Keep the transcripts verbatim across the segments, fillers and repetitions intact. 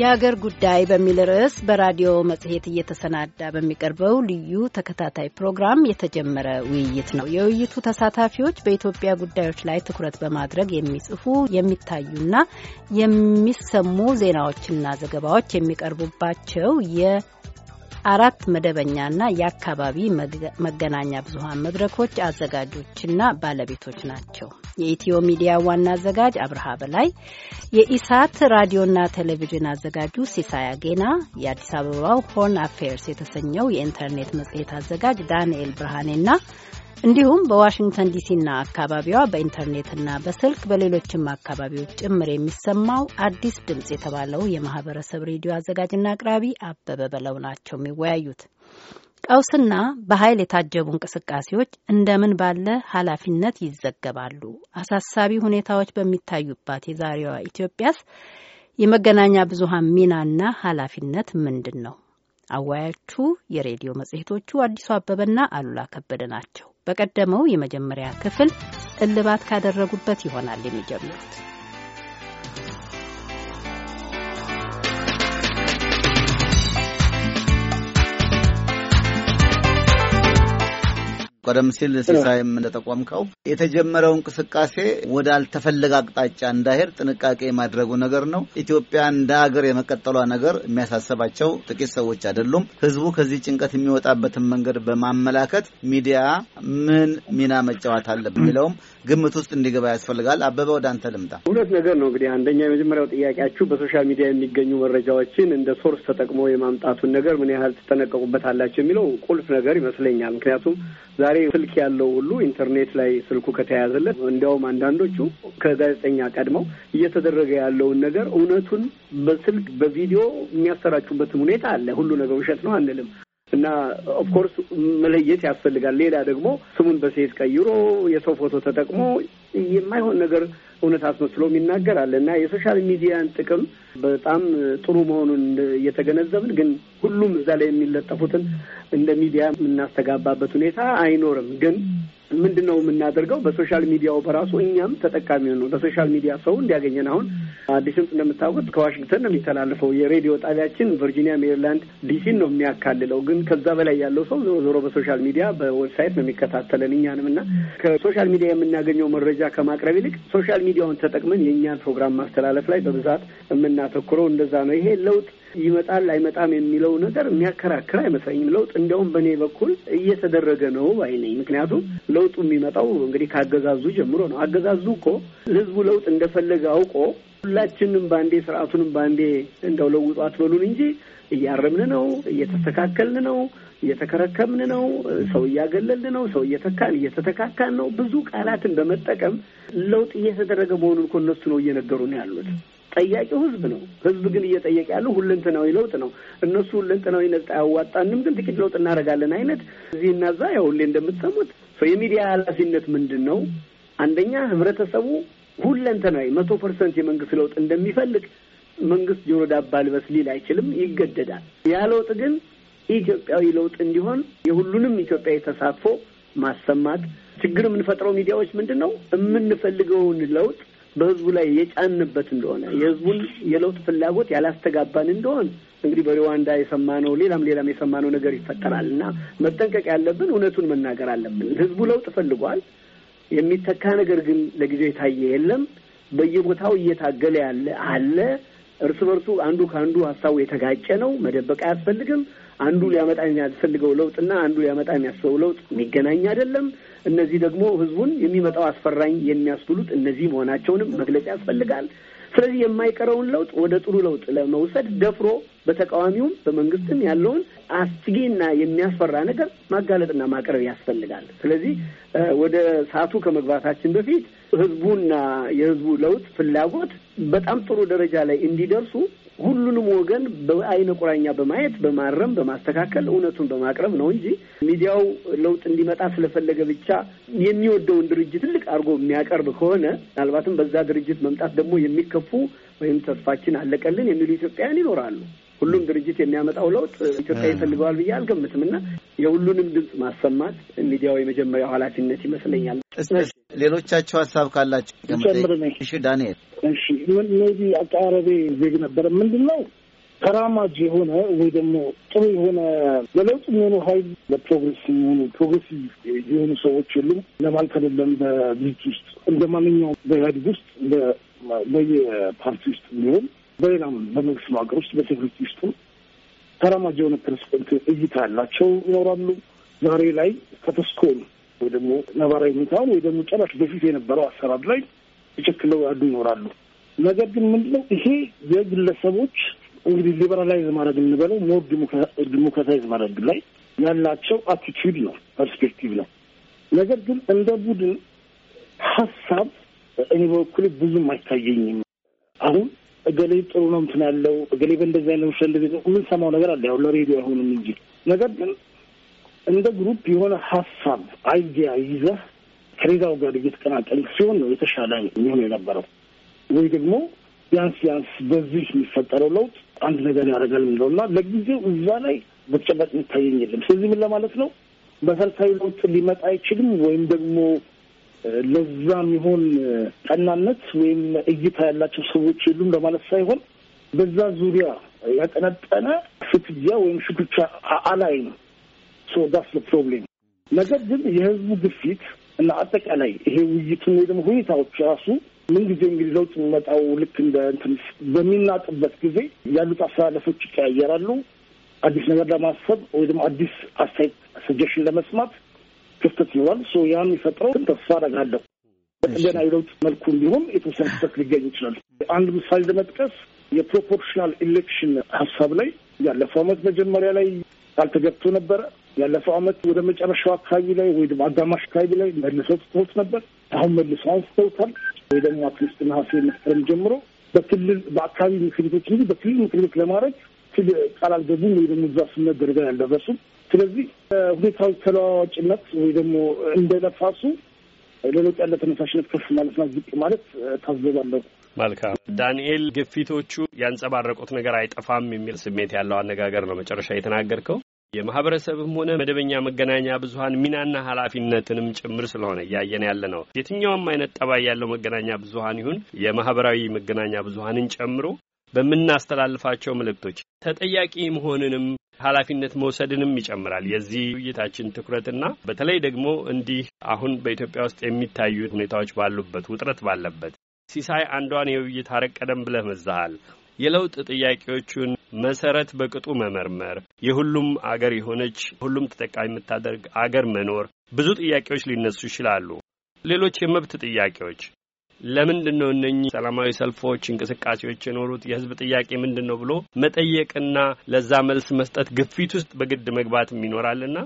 የሀገር ጉዳይ በሚል ርዕስ በራዲዮ መጽሔት እየተሰናዳ በሚቀርበው ልዩ ተከታታይ ፕሮግራም የተጀመረ ውይይት ነው። የውይይቱ ተሳታፊዎች በኢትዮጵያ ጉዳዮች ላይ ትኩረት በማድረግ የሚጽፉ፣ የሚታዩና የሚሰሙ ዜናዎችና ዘገባዎች የሚቀርቡባቸው የአራት መደበኛና የአካባቢ መገናኛ ብዙሃን መድረኮች አዘጋጆችና ባለቤቶች ናቸው። የኢትዮ ሚዲያ ዋና አዘጋጅ አብርሃ በላይ፣ የኢሳት ራዲዮና ቴሌቪዥን አዘጋጁ ሲሳይ አጌና፣ የአዲስ አበባው ሆርን አፌርስ የተሰኘው የኢንተርኔት መጽሔት አዘጋጅ ዳንኤል ብርሃኔና እንዲሁም በዋሽንግተን ዲሲና አካባቢዋ በኢንተርኔትና በስልክ በሌሎችም አካባቢዎች ጭምር የሚሰማው አዲስ ድምፅ የተባለው የማህበረሰብ ሬዲዮ አዘጋጅና አቅራቢ አበበ በለው ናቸው የሚወያዩት። ቀውስና በኃይል የታጀቡ እንቅስቃሴዎች እንደምን ባለ ኃላፊነት ይዘገባሉ? አሳሳቢ ሁኔታዎች በሚታዩባት የዛሬዋ ኢትዮጵያስ የመገናኛ ብዙሃን ሚናና ኃላፊነት ምንድን ነው? አወያዮቹ የሬዲዮ መጽሔቶቹ አዲሱ አበበና አሉላ ከበደ ናቸው። በቀደመው የመጀመሪያ ክፍል እልባት ካደረጉበት ይሆናል የሚጀምሩት። ቀደም ሲል ሲሳይም እንደተቋምከው የተጀመረው እንቅስቃሴ ወደ አልተፈለገ አቅጣጫ እንዳይሄድ ጥንቃቄ ማድረጉ ነገር ነው። ኢትዮጵያ እንደ ሀገር የመቀጠሏ ነገር የሚያሳስባቸው ጥቂት ሰዎች አይደሉም። ህዝቡ ከዚህ ጭንቀት የሚወጣበትን መንገድ በማመላከት ሚዲያ ምን ሚና መጫወት አለበት የሚለውም ግምት ውስጥ እንዲገባ ያስፈልጋል። አበበ ወደ አንተ ልምጣ። ሁለት ነገር ነው እንግዲህ። አንደኛ የመጀመሪያው ጥያቄያችሁ በሶሻል ሚዲያ የሚገኙ መረጃዎችን እንደ ሶርስ ተጠቅሞ የማምጣቱን ነገር ምን ያህል ትጠነቀቁበታላችሁ የሚለው ቁልፍ ነገር ይመስለኛል። ምክንያቱም ዛሬ ስልክ ያለው ሁሉ ኢንተርኔት ላይ ስልኩ ከተያያዘለት እንዲያውም አንዳንዶቹ ከጋዜጠኛ ቀድመው እየተደረገ ያለውን ነገር እውነቱን በስልክ በቪዲዮ የሚያሰራጩበትም ሁኔታ አለ። ሁሉ ነገር ውሸት ነው አንልም እና ኦፍኮርስ መለየት ያስፈልጋል። ሌላ ደግሞ ስሙን በሴት ቀይሮ የሰው ፎቶ ተጠቅሞ የማይሆን ነገር እውነት አስመስሎም ይናገራል እና የሶሻል ሚዲያን ጥቅም በጣም ጥሩ መሆኑን እየተገነዘብን ግን ሁሉም እዛ ላይ የሚለጠፉትን እንደ ሚዲያ የምናስተጋባበት ሁኔታ አይኖርም። ግን ምንድነው የምናደርገው? በሶሻል ሚዲያው በራሱ እኛም ተጠቃሚ ነው። በሶሻል ሚዲያ ሰው እንዲያገኘን አሁን አዲስ ድምፅ እንደምታውቁት ከዋሽንግተን ነው የሚተላለፈው። የሬዲዮ ጣቢያችን ቨርጂኒያ፣ ሜሪላንድ፣ ዲሲ ነው የሚያካልለው። ግን ከዛ በላይ ያለው ሰው ዞሮ ዞሮ በሶሻል ሚዲያ በዌብሳይት ነው የሚከታተለን እኛንም እና ከሶሻል ሚዲያ የምናገኘው መረጃ ከማቅረብ ይልቅ ሶሻል ሚዲያውን ተጠቅመን የእኛን ፕሮግራም ማስተላለፍ ላይ በብዛት የምናተኩረው። እንደዛ ነው። ይሄ ለውጥ ይመጣል አይመጣም የሚለው ነገር የሚያከራክር አይመስለኝም። ለውጥ እንደውም በእኔ በኩል እየተደረገ ነው ባይነኝ። ምክንያቱም ለውጡ የሚመጣው እንግዲህ ከአገዛዙ ጀምሮ ነው። አገዛዙ እኮ ህዝቡ ለውጥ እንደፈለገ አውቆ ሁላችንም ባንዴ ስርዓቱንም ባንዴ እንደው ለውጡ አትበሉን እንጂ እያረምን ነው፣ እየተስተካከልን ነው፣ እየተከረከምን ነው፣ ሰው እያገለልን ነው፣ ሰው እየተካን እየተተካካን ነው፣ ብዙ ቃላትን በመጠቀም ለውጥ እየተደረገ መሆኑን እኮ እነሱ ነው እየነገሩን ያሉት። ጠያቂው ህዝብ ነው። ህዝብ ግን እየጠየቀ ያለው ሁለንተናዊ ለውጥ ነው። እነሱ ሁለንተናዊ ነጻ ያዋጣንም ግን ጥቂት ለውጥ እናደርጋለን አይነት እዚህ እና እዛ ያው ሁሌ እንደምትሰሙት ሰው። የሚዲያ ኃላፊነት ምንድን ነው? አንደኛ ህብረተሰቡ ሁለንተናዊ መቶ ፐርሰንት የመንግስት ለውጥ እንደሚፈልግ መንግስት ጆሮ ዳባ ልበስ ሊል አይችልም፣ ይገደዳል። ያ ለውጥ ግን ኢትዮጵያዊ ለውጥ እንዲሆን የሁሉንም ኢትዮጵያዊ ተሳትፎ ማሰማት። ችግር የምንፈጥረው ሚዲያዎች ምንድን ነው? የምንፈልገውን ለውጥ በህዝቡ ላይ የጫንበት እንደሆነ የህዝቡን የለውጥ ፍላጎት ያላስተጋባን እንደሆነ እንግዲህ በሩዋንዳ የሰማነው ሌላም ሌላም የሰማነው ነገር ይፈጠራልና መጠንቀቅ ያለብን እውነቱን መናገር አለብን። ህዝቡ ለውጥ ፈልጓል። የሚተካ ነገር ግን ለጊዜው የታየ የለም። በየቦታው እየታገለ ያለ አለ። እርስ በርሱ አንዱ ከአንዱ ሀሳቡ የተጋጨ ነው። መደበቅ አያስፈልግም። አንዱ ሊያመጣ የሚያስፈልገው ለውጥና አንዱ ሊያመጣ የሚያስበው ለውጥ የሚገናኝ አይደለም። እነዚህ ደግሞ ህዝቡን የሚመጣው አስፈራኝ የሚያስብሉት እነዚህ መሆናቸውንም መግለጽ ያስፈልጋል። ስለዚህ የማይቀረውን ለውጥ ወደ ጥሩ ለውጥ ለመውሰድ ደፍሮ በተቃዋሚውም በመንግስትም ያለውን አስጊና የሚያስፈራ ነገር ማጋለጥና ማቅረብ ያስፈልጋል። ስለዚህ ወደ ሰዓቱ ከመግባታችን በፊት ህዝቡና የህዝቡ ለውጥ ፍላጎት በጣም ጥሩ ደረጃ ላይ እንዲደርሱ ሁሉንም ወገን በአይነ ቁራኛ በማየት በማረም በማስተካከል እውነቱን በማቅረብ ነው እንጂ ሚዲያው ለውጥ እንዲመጣ ስለፈለገ ብቻ የሚወደውን ድርጅት ልቅ አድርጎ የሚያቀርብ ከሆነ ምናልባትም በዛ ድርጅት መምጣት ደግሞ የሚከፉ ወይም ተስፋችን አለቀልን የሚሉ ኢትዮጵያውያን ይኖራሉ። ሁሉም ድርጅት የሚያመጣው ለውጥ ኢትዮጵያ ይፈልገዋል ብዬ አልገምትም እና የሁሉንም ድምጽ ማሰማት ሚዲያው የመጀመሪያው ኃላፊነት ይመስለኛል። ሌሎቻችሁ ሀሳብ ካላችሁ? እሺ ዳንኤል። እሺ ምን ነው አቃረቤ ዜግ ነበር ምንድነው ተራማጅ የሆነ ወይ ደግሞ ጥሩ የሆነ ለለውጥ የሆነ ኃይል ለፕሮግረስ የሆኑ ፕሮግረሲቭ የሆኑ ሰዎች ሁሉም ለማልከደለም በቢት ውስጥ እንደማንኛው በኢህአዴግ ውስጥ በየፓርቲ ውስጥ ሊሆን በሌላም በመንግስት መዋቅር ውስጥ በሴኩሪቲ ውስጥ ተራማጅ የሆነ ፐርስፔክቲቭ እይታ ያላቸው ይኖራሉ። ዛሬ ላይ ከተስኮል ወይ ደግሞ ነባራዊ ሁኔታውን ወይ ደግሞ ጨራሽ በፊት የነበረው አሰራር ላይ ተቸክለው ያሉ ይኖራሉ። ነገር ግን ምንድነው ይሄ የግለሰቦች እንግዲህ ሊበራላይዝ ማድረግ እንበለው ሞር ዲሞክራታይዝ ማድረግ ላይ ያላቸው አቲቲዩድ ነው ፐርስፔክቲቭ ነው። ነገር ግን እንደ ቡድን ሀሳብ እኔ በኩል ብዙም አይታየኝም። አሁን እገሌ ጥሩ ነው እንትን ያለው እገሌ በእንደዚህ ያለው ሸልብ ምን ሰማው ነገር አለ ያው ለሬዲዮ አይሆንም እንጂ ነገር ግን እንደ ግሩፕ የሆነ ሀሳብ አይዲያ ይዘ ከሌላው ጋር እየተቀናቀን ሲሆን ነው የተሻለ የሚሆን የነበረው ወይ ደግሞ ቢያንስ ቢያንስ በዚህ የሚፈጠረው ለውጥ አንድ ነገር ያደርጋል እንደውና ለጊዜው እዛ ላይ በተጨባጭ የሚታየኝ የለም። ስለዚህ ምን ለማለት ነው በሰልታዊ ለውጥ ሊመጣ አይችልም ወይም ደግሞ ለዛም ይሆን ጠናነት ወይም እይታ ያላቸው ሰዎች ሁሉም ለማለት ሳይሆን በዛ ዙሪያ ያጠነጠነ ፍትያ ወይም ሽኩቻ አላይ ነው። ሶ ዳትስ ዘ ፕሮብሌም። ነገር ግን የህዝቡ ግፊት እና አጠቃላይ ይሄ ውይይት ነው ደግሞ ሁኔታዎች ራሱ ምን ጊዜ እንግዲህ ለውጥ የሚመጣው ልክ እንደ እንትን በሚናጥበት ጊዜ ያሉት አስተላለፎች ይቀያየራሉ። አዲስ ነገር ለማሰብ ወይ ደግሞ አዲስ አስተያየት ሰጀሽን ለመስማት ክፍተት ይኖራል። ሶ ያን ይፈጥራል ተስፋ አደርጋለሁ በጥገና የለውጥ መልኩ እንዲሆን የተወሰነ ክፍተት ሊገኝ ይችላል። አንድ ምሳሌ ለመጥቀስ የፕሮፖርሽናል ኢሌክሽን ሀሳብ ላይ ያለፈው ዓመት መጀመሪያ ላይ አልተገብቶ ነበር። ያለፈው ዓመት ወደ መጨረሻው አካባቢ ላይ ወይ ደግሞ አጋማሽ አካባቢ ላይ መልሰው ተወስቶ ነበር። አሁን መልሰው አንስተውታል ወይ ደግሞ አትሊስት ነሐሴ መስከረም ጀምሮ በክልል በአካባቢ ምክንያቶች እንጂ በክልል ምክንያት ለማድረግ ቃል አልገቡም ወይ ደግሞ እዛ ስነገርጋ ያልደረሱ። ስለዚህ ሁኔታዊ ተለዋዋጭነት ወይ ደግሞ እንደነፋሱ ለለውጥ ያለ ተነሳሽነት ከፍ ማለትና ዝቅ ማለት ታዘባለሁ። መልካም ዳንኤል፣ ግፊቶቹ ያንጸባረቁት ነገር አይጠፋም የሚል ስሜት ያለው አነጋገር ነው መጨረሻ የተናገርከው። የማህበረሰብም ሆነ መደበኛ መገናኛ ብዙሃን ሚናና ኃላፊነትንም ጭምር ስለሆነ እያየን ያለ ነው። የትኛውም አይነት ጠባይ ያለው መገናኛ ብዙሃን ይሁን የማህበራዊ መገናኛ ብዙሃንን ጨምሮ በምናስተላልፋቸው መልእክቶች ተጠያቂ መሆንንም ኃላፊነት መውሰድንም ይጨምራል የዚህ ውይይታችን ትኩረትና በተለይ ደግሞ እንዲህ አሁን በኢትዮጵያ ውስጥ የሚታዩ ሁኔታዎች ባሉበት ውጥረት ባለበት ሲሳይ አንዷን የውይይት አረግ ቀደም ብለህ መዛሃል። የለውጥ ጥያቄዎቹን መሰረት በቅጡ መመርመር የሁሉም አገር የሆነች ሁሉም ተጠቃሚ የምታደርግ አገር መኖር ብዙ ጥያቄዎች ሊነሱ ይችላሉ። ሌሎች የመብት ጥያቄዎች ለምንድን ነው እነኚህ ሰላማዊ ሰልፎች እንቅስቃሴዎች የኖሩት የህዝብ ጥያቄ ምንድን ነው ብሎ መጠየቅና ለዛ መልስ መስጠት ግፊት ውስጥ በግድ መግባትም ይኖራልና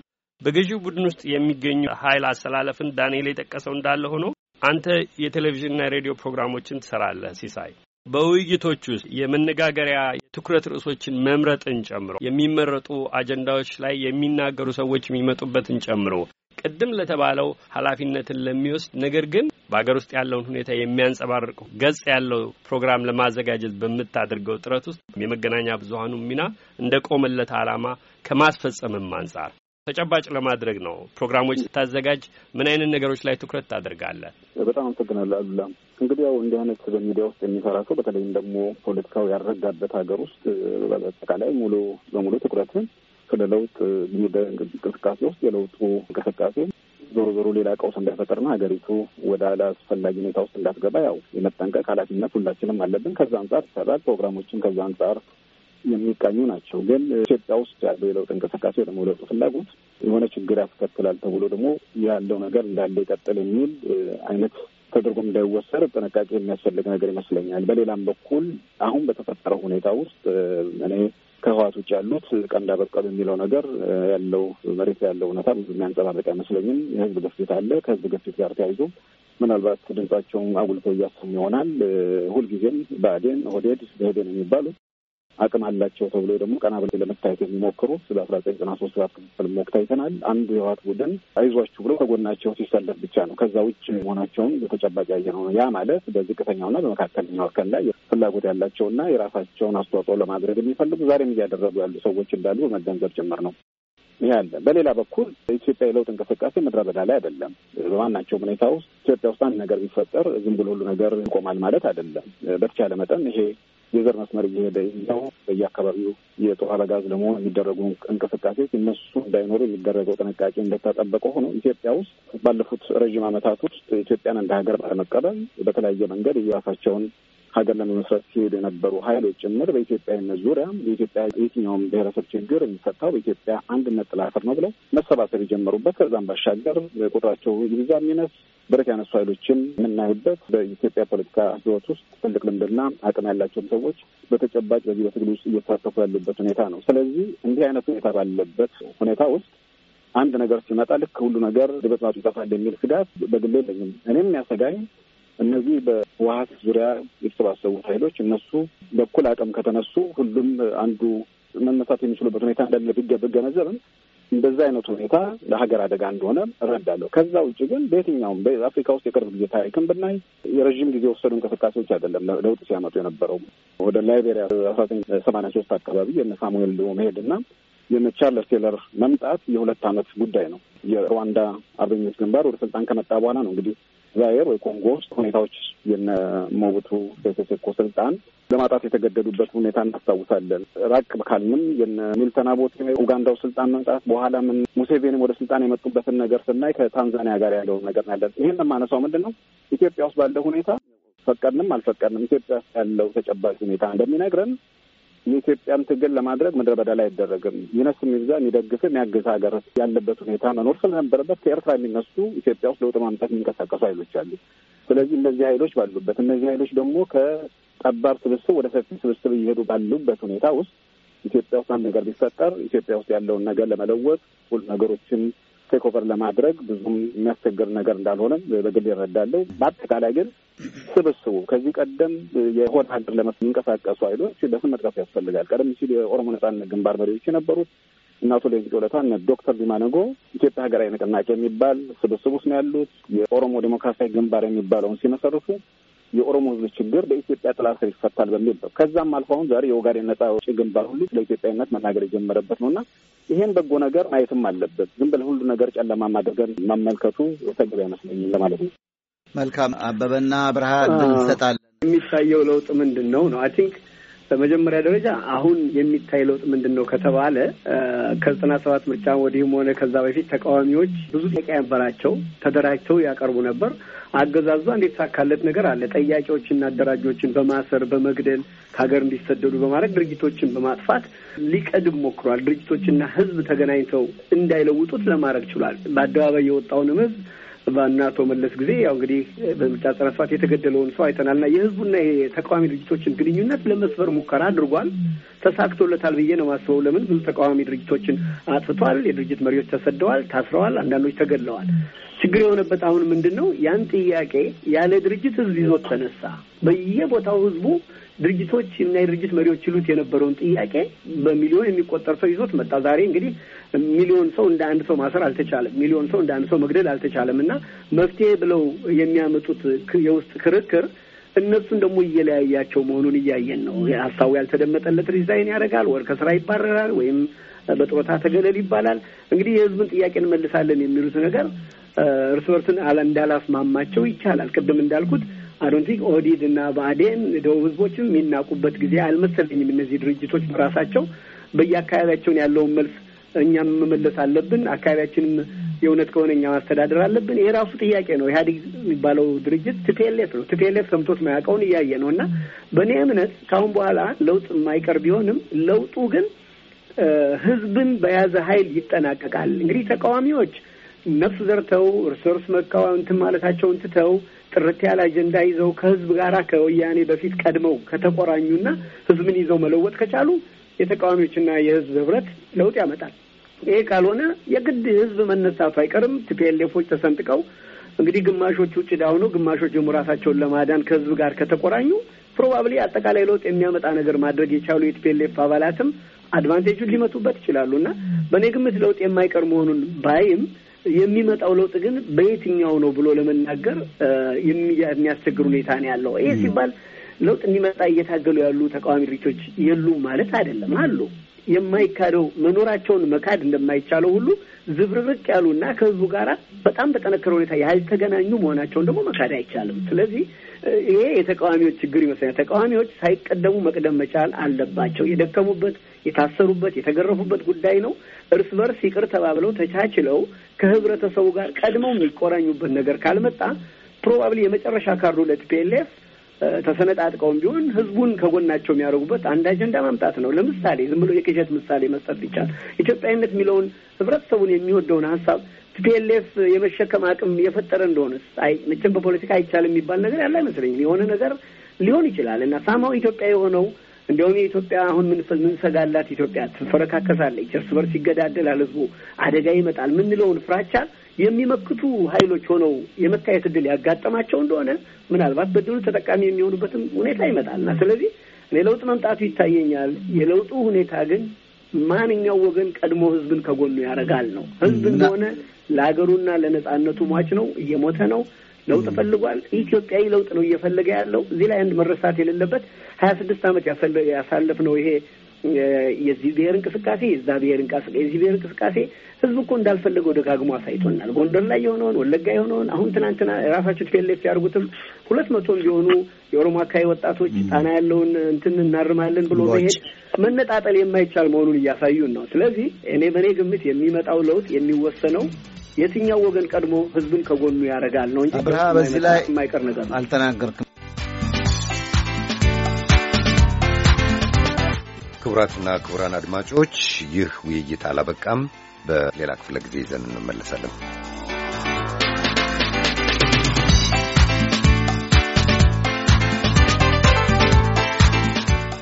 በገዢው ቡድን ውስጥ የሚገኙ ኃይል አሰላለፍን ዳንኤል የጠቀሰው እንዳለ ሆኖ አንተ የቴሌቪዥንና ሬዲዮ ፕሮግራሞችን ትሰራለህ ሲሳይ በውይይቶች ውስጥ የመነጋገሪያ የትኩረት ርዕሶችን መምረጥን ጨምሮ የሚመረጡ አጀንዳዎች ላይ የሚናገሩ ሰዎች የሚመጡበትን ጨምሮ ቅድም ለተባለው ኃላፊነትን ለሚወስድ ነገር ግን በአገር ውስጥ ያለውን ሁኔታ የሚያንጸባርቅ ገጽ ያለው ፕሮግራም ለማዘጋጀት በምታደርገው ጥረት ውስጥ የመገናኛ ብዙሃኑ ሚና እንደቆመለት ዓላማ ከማስፈጸምም አንጻር ተጨባጭ ለማድረግ ነው። ፕሮግራሞች ስታዘጋጅ ምን አይነት ነገሮች ላይ ትኩረት ታደርጋለህ? በጣም አመሰግናለሁ አሉላ። እንግዲህ ያው እንዲህ አይነት በሚዲያ ውስጥ የሚሰራ ሰው በተለይም ደግሞ ፖለቲካው ያረጋበት ሀገር ውስጥ በአጠቃላይ ሙሉ በሙሉ ትኩረትን ስለ ለውጥ ጉዳይ እንቅስቃሴ ውስጥ የለውጡ እንቅስቃሴ ዞሮ ዞሮ ሌላ ቀውስ እንዳይፈጠርና ሀገሪቱ ወደ አላስፈላጊ ሁኔታ ውስጥ እንዳትገባ ያው የመጠንቀቅ ኃላፊነት ሁላችንም አለብን። ከዛ አንጻር ይሰራል። ፕሮግራሞችን ከዛ አንጻር የሚቃኙ ናቸው። ግን ኢትዮጵያ ውስጥ ያለው የለውጥ እንቅስቃሴ ደግሞ ለውጥ ፍላጎት የሆነ ችግር ያስከትላል ተብሎ ደግሞ ያለው ነገር እንዳለ ይቀጥል የሚል አይነት ተደርጎም እንዳይወሰድ ጥንቃቄ የሚያስፈልግ ነገር ይመስለኛል። በሌላም በኩል አሁን በተፈጠረው ሁኔታ ውስጥ እኔ ከህወሓት ውጭ ያሉት ቀንድ አበቀሉ የሚለው ነገር ያለው መሬት ያለው እውነታ ብዙ የሚያንጸባርቅ አይመስለኝም። የህዝብ ግፊት አለ። ከህዝብ ግፊት ጋር ተያይዞ ምናልባት ድምጻቸውን አጉልተው እያሰሙ ይሆናል። ሁልጊዜም ብአዴን፣ ኦህዴድ፣ ደኢህዴን የሚባሉት አቅም አላቸው ተብሎ ደግሞ ቀና ብለው ለመታየት የሚሞክሩት በአስራ ዘጠኝ ዘጠና ሶስት ሰባት ክፍል ወቅት አይተናል። አንዱ የህወሓት ቡድን አይዟችሁ ብሎ ከጎናቸው ሲሰለፍ ብቻ ነው። ከዛ ውጭ መሆናቸውን በተጨባጭ ያየ ነው። ያ ማለት በዝቅተኛውና በመካከለኛው እርከን ላይ ፍላጎት ያላቸውና የራሳቸውን አስተዋጽኦ ለማድረግ የሚፈልጉ ዛሬም እያደረጉ ያሉ ሰዎች እንዳሉ በመገንዘብ ጭምር ነው ይህ አለ። በሌላ በኩል ኢትዮጵያ የለውጥ እንቅስቃሴ ምድረ በዳ ላይ አይደለም። በማናቸውም ሁኔታ ውስጥ ኢትዮጵያ ውስጥ አንድ ነገር ቢፈጠር ዝም ብሎ ሁሉ ነገር ይቆማል ማለት አይደለም። በተቻለ መጠን ይሄ የዘር መስመር እየሄደ ነው። በየአካባቢው የጦር ጋዝ ለመሆን የሚደረጉ እንቅስቃሴዎች እነሱ እንዳይኖሩ የሚደረገው ጥንቃቄ እንደተጠበቀ ሆኖ ኢትዮጵያ ውስጥ ባለፉት ረጅም ዓመታት ውስጥ ኢትዮጵያን እንደ ሀገር ባለመቀበል በተለያየ መንገድ የራሳቸውን ሀገር ለመመስረት ሲሄዱ የነበሩ ኃይሎች ጭምር በኢትዮጵያዊነት ዙሪያ በኢትዮጵያ የትኛውም ብሔረሰብ ችግር የሚፈታው በኢትዮጵያ አንድነት ጥላ ስር ነው ብለው መሰባሰብ የጀመሩበት ከዛም ባሻገር ቁጥራቸው ይብዛ የሚነስ ብረት ያነሱ ኃይሎችን የምናይበት በኢትዮጵያ ፖለቲካ ህይወት ውስጥ ትልቅ ልምድና አቅም ያላቸውን ሰዎች በተጨባጭ በዚህ በትግል ውስጥ እየተሳተፉ ያሉበት ሁኔታ ነው። ስለዚህ እንዲህ አይነት ሁኔታ ባለበት ሁኔታ ውስጥ አንድ ነገር ሲመጣ ልክ ሁሉ ነገር ድበትባቱ ይጠፋል የሚል ስጋት በግሌ የለኝም። እኔም ያሰጋኝ እነዚህ በህወሓት ዙሪያ የተሰባሰቡት ኃይሎች እነሱ በኩል አቅም ከተነሱ ሁሉም አንዱ መነሳት የሚችሉበት ሁኔታ እንዳለ ቢገነዘብም እንደዛ አይነት ሁኔታ ለሀገር አደጋ እንደሆነ እረዳለሁ። ከዛ ውጭ ግን በየትኛውም በአፍሪካ ውስጥ የቅርብ ጊዜ ታሪክም ብናይ የረዥም ጊዜ የወሰዱ እንቅስቃሴዎች አይደለም ለውጥ ሲያመጡ የነበረው። ወደ ላይቤሪያ አስራ ዘጠኝ ሰማንያ ሶስት አካባቢ የነ ሳሙኤል ሉሞ መሄድና የቻርለስ ቴለር መምጣት የሁለት ዓመት ጉዳይ ነው። የሩዋንዳ አርበኞች ግንባር ወደ ስልጣን ከመጣ በኋላ ነው እንግዲህ ዛይር ወይ ኮንጎ ውስጥ ሁኔታዎች የነ ሞቡቱ ሴሴኮ ስልጣን ለማጣት የተገደዱበት ሁኔታ እናስታውሳለን። ራቅ ብካልንም የነ ሚልተን አቦቴ ኡጋንዳው ስልጣን መምጣት በኋላ ምን ሙሴቬኒም ወደ ስልጣን የመጡበትን ነገር ስናይ ከታንዛኒያ ጋር ያለው ነገር ያለን። ይህን ማነሳው ምንድን ነው ኢትዮጵያ ውስጥ ባለው ሁኔታ ፈቀድንም አልፈቀድንም ኢትዮጵያ ውስጥ ያለው ተጨባጭ ሁኔታ እንደሚነግረን የኢትዮጵያን ትግል ለማድረግ ምድረ በዳ ላይ አይደረግም። ይነስ የሚብዛ የሚደግፍ የሚያግዝ ሀገር ያለበት ሁኔታ መኖር ስለነበረበት ከኤርትራ የሚነሱ ኢትዮጵያ ውስጥ ለውጥ ማምጣት የሚንቀሳቀሱ ኃይሎች አሉ። ስለዚህ እነዚህ ኃይሎች ባሉበት እነዚህ ኃይሎች ደግሞ ከጠባብ ስብስብ ወደ ሰፊ ስብስብ እየሄዱ ባሉበት ሁኔታ ውስጥ ኢትዮጵያ ውስጥ አንድ ነገር ቢፈጠር ኢትዮጵያ ውስጥ ያለውን ነገር ለመለወጥ ሁሉ ነገሮችን ቴክ ኦቨር ለማድረግ ብዙም የሚያስቸግር ነገር እንዳልሆነ በግል ይረዳለሁ። በአጠቃላይ ግን ስብስቡ ከዚህ ቀደም የሆነ ሀገር ለመንቀሳቀሱ ኃይሎች ለስም መጥቀስ ያስፈልጋል። ቀደም ሲል የኦሮሞ ነጻነት ግንባር መሪዎች የነበሩት እና አቶ ሌንጮ ለታ እና ዶክተር ዲማ ነጎ ኢትዮጵያ ሀገራዊ ንቅናቄ የሚባል ስብስብ ውስጥ ነው ያሉት። የኦሮሞ ዴሞክራሲያዊ ግንባር የሚባለውን ሲመሰርቱ የኦሮሞ ህዝብ ችግር በኢትዮጵያ ጥላ ስር ይፈታል በሚል ነው። ከዛም አልፎ አሁን ዛሬ የኦጋዴን ነጻ አውጪ ግንባር ሁሉ ለኢትዮጵያዊነት መናገር የጀመረበት ነውና ይሄን በጎ ነገር ማየትም አለበት። ዝም ብለን ሁሉ ነገር ጨለማ ማድረገን መመልከቱ ተገቢ አይመስለኝም ለማለት ነው። መልካም አበበና ብርሃን እንሰጣለን። የሚታየው ለውጥ ምንድነው ነው? አይ ቲንክ በመጀመሪያ ደረጃ አሁን የሚታይ ለውጥ ምንድነው ከተባለ ከ97 ምርጫ ወዲህም ሆነ ከዛ በፊት ተቃዋሚዎች ብዙ ጥያቄ ያበራቸው ተደራጅተው ያቀርቡ ነበር። አገዛዙ እንዴት ሳካለት ነገር አለ ጠያቂዎችና አደራጆችን በማሰር በመግደል ከሀገር እንዲሰደዱ በማድረግ ድርጅቶችን በማጥፋት ሊቀድም ሞክሯል። ድርጅቶችና ህዝብ ተገናኝተው እንዳይለውጡት ለማድረግ ችሏል። በአደባባይ የወጣውንም ህዝብ ባና አቶ መለስ ጊዜ ያው እንግዲህ በምርጫ ተነሳት የተገደለውን ሰው አይተናልና የህዝቡና የተቃዋሚ ድርጅቶችን ግንኙነት ለመስበር ሙከራ አድርጓል። ተሳክቶለታል ብዬ ነው ማስበው። ለምን ብዙ ተቃዋሚ ድርጅቶችን አጥፍቷል። የድርጅት መሪዎች ተሰደዋል፣ ታስረዋል፣ አንዳንዶች ተገድለዋል። ችግር የሆነበት አሁን ምንድነው ያን ጥያቄ ያለ ድርጅት ህዝብ ይዞት ተነሳ። በየቦታው ህዝቡ ድርጅቶች እና የድርጅት መሪዎች ይሉት የነበረውን ጥያቄ በሚሊዮን የሚቆጠር ሰው ይዞት መጣ። ዛሬ እንግዲህ ሚሊዮን ሰው እንደ አንድ ሰው ማሰር አልተቻለም፣ ሚሊዮን ሰው እንደ አንድ ሰው መግደል አልተቻለም እና መፍትሄ ብለው የሚያመጡት የውስጥ ክርክር እነሱን ደግሞ እየለያያቸው መሆኑን እያየን ነው። ሀሳቡ ያልተደመጠለት ሪዛይን ያደርጋል፣ ወር ከስራ ይባረራል፣ ወይም በጥሮታ ተገለል ይባላል። እንግዲህ የህዝብን ጥያቄ እንመልሳለን የሚሉት ነገር እርስ በርስን እንዳላስማማቸው ይቻላል። ቅድም እንዳልኩት አዶንቲ ኦዲድ እና ባዴን ደቡብ ህዝቦችም የሚናቁበት ጊዜ አልመሰለኝም። እነዚህ ድርጅቶች በራሳቸው በየአካባቢያቸው ያለውን መልስ እኛም መመለስ አለብን፣ አካባቢያችንም የእውነት ከሆነ እኛ ማስተዳደር አለብን። ይሄ ራሱ ጥያቄ ነው። ኢህአዴግ የሚባለው ድርጅት ቲፒኤልኤፍ ነው። ቲፒኤልኤፍ ሰምቶት ማያውቀውን እያየ ነው እና በእኔ እምነት ካሁን በኋላ ለውጥ የማይቀር ቢሆንም ለውጡ ግን ህዝብን በያዘ ኃይል ይጠናቀቃል። እንግዲህ ተቃዋሚዎች ነፍስ ዘርተው እርስ በርስ መቃወምን ማለታቸውን ትተው ጥርት ያለ አጀንዳ ይዘው ከህዝብ ጋር ከወያኔ በፊት ቀድመው ከተቆራኙና ህዝብን ይዘው መለወጥ ከቻሉ የተቃዋሚዎችና የህዝብ ህብረት ለውጥ ያመጣል። ይሄ ካልሆነ የግድ ህዝብ መነሳቱ አይቀርም። ቲፒኤልኤፎች ተሰንጥቀው እንግዲህ ግማሾች ውጭ ዳውኑ ግማሾች ደግሞ ራሳቸውን ለማዳን ከህዝብ ጋር ከተቆራኙ ፕሮባብሊ አጠቃላይ ለውጥ የሚያመጣ ነገር ማድረግ የቻሉ የቲፒኤልኤፍ አባላትም አድቫንቴጁን ሊመቱበት ይችላሉና በእኔ ግምት ለውጥ የማይቀር መሆኑን ባይም የሚመጣው ለውጥ ግን በየትኛው ነው ብሎ ለመናገር የሚያስቸግር ሁኔታ ነው ያለው። ይሄ ሲባል ለውጥ እንዲመጣ እየታገሉ ያሉ ተቃዋሚ ድርጅቶች የሉም ማለት አይደለም፣ አሉ። የማይካደው መኖራቸውን መካድ እንደማይቻለው ሁሉ ዝብርብቅ ያሉና ከህዝቡ ጋራ በጣም በተነከረ ሁኔታ ያልተገናኙ መሆናቸውን ደግሞ መካድ አይቻልም። ስለዚህ ይሄ የተቃዋሚዎች ችግር ይመስላል። ተቃዋሚዎች ሳይቀደሙ መቅደም መቻል አለባቸው። የደከሙበት የታሰሩበት የተገረፉበት ጉዳይ ነው። እርስ በርስ ይቅር ተባብለው ተቻችለው ከህብረተሰቡ ጋር ቀድመው የሚቆራኙበት ነገር ካልመጣ ፕሮባብሊ የመጨረሻ ካርዱ ለፒኤልኤፍ ተሰነጣጥቀውም ቢሆን ህዝቡን ከጎናቸው የሚያደርጉበት አንድ አጀንዳ ማምጣት ነው። ለምሳሌ ዝም ብሎ የክሸት ምሳሌ መስጠት ይቻላል። ኢትዮጵያዊነት የሚለውን ህብረተሰቡን የሚወደውን ሐሳብ ፒኤልኤፍ የመሸከም አቅም የፈጠረ እንደሆነስ አይ መቼም በፖለቲካ አይቻልም የሚባል ነገር ያለ አይመስለኝም። የሆነ ነገር ሊሆን ይችላል እና ሳማው ኢትዮጵያ የሆነው እንደውም ኢትዮጵያ አሁን ምን ምን ሰጋላት ኢትዮጵያ ትፈረካከሳለች፣ እርስ በርስ ይገዳደላል፣ ህዝቡ አደጋ ይመጣል ምን ይለውን ፍራቻ የሚመክቱ ኃይሎች ሆነው የመታየት እድል ያጋጠማቸው እንደሆነ ምናልባት በድሉ ተጠቃሚ የሚሆኑበትም ሁኔታ ይመጣልና ስለዚህ ለለውጥ መምጣቱ ይታየኛል። የለውጡ ሁኔታ ግን ማንኛው ወገን ቀድሞ ህዝብን ከጎኑ ያረጋል ነው። ህዝብ እንደሆነ ለሀገሩና ለነጻነቱ ሟች ነው፣ እየሞተ ነው። ለውጥ ፈልጓል። ኢትዮጵያዊ ለውጥ ነው እየፈለገ ያለው። እዚህ ላይ አንድ መረሳት የሌለበት ሀያ ስድስት አመት ያፈለገ ያሳለፍ ነው ይሄ የዚህ ብሄር እንቅስቃሴ የዛ ብሄር እንቅስቃሴ የዚህ ብሄር እንቅስቃሴ ህዝብ እኮ እንዳልፈለገው ደጋግሞ አሳይቶናል። ጎንደር ላይ የሆነውን ወለጋ የሆነውን አሁን ትናንትና ራሳቸው ፒኤልኤፍ ያርጉትም ሁለት መቶ የሚሆኑ የኦሮሞ አካባቢ ወጣቶች ጣና ያለውን እንትን እናርማለን ብሎ በሄድ መነጣጠል የማይቻል መሆኑን እያሳዩን ነው። ስለዚህ እኔ በኔ ግምት የሚመጣው ለውጥ የሚወሰነው የትኛው ወገን ቀድሞ ህዝብን ከጎኑ ያረጋል ነው እንጂ አብርሃ በዚህ ላይ የማይቀር ነገር አልተናገርኩም። ክቡራትና ክቡራን አድማጮች ይህ ውይይት አላበቃም። በሌላ ክፍለ ጊዜ ይዘን እንመለሳለን።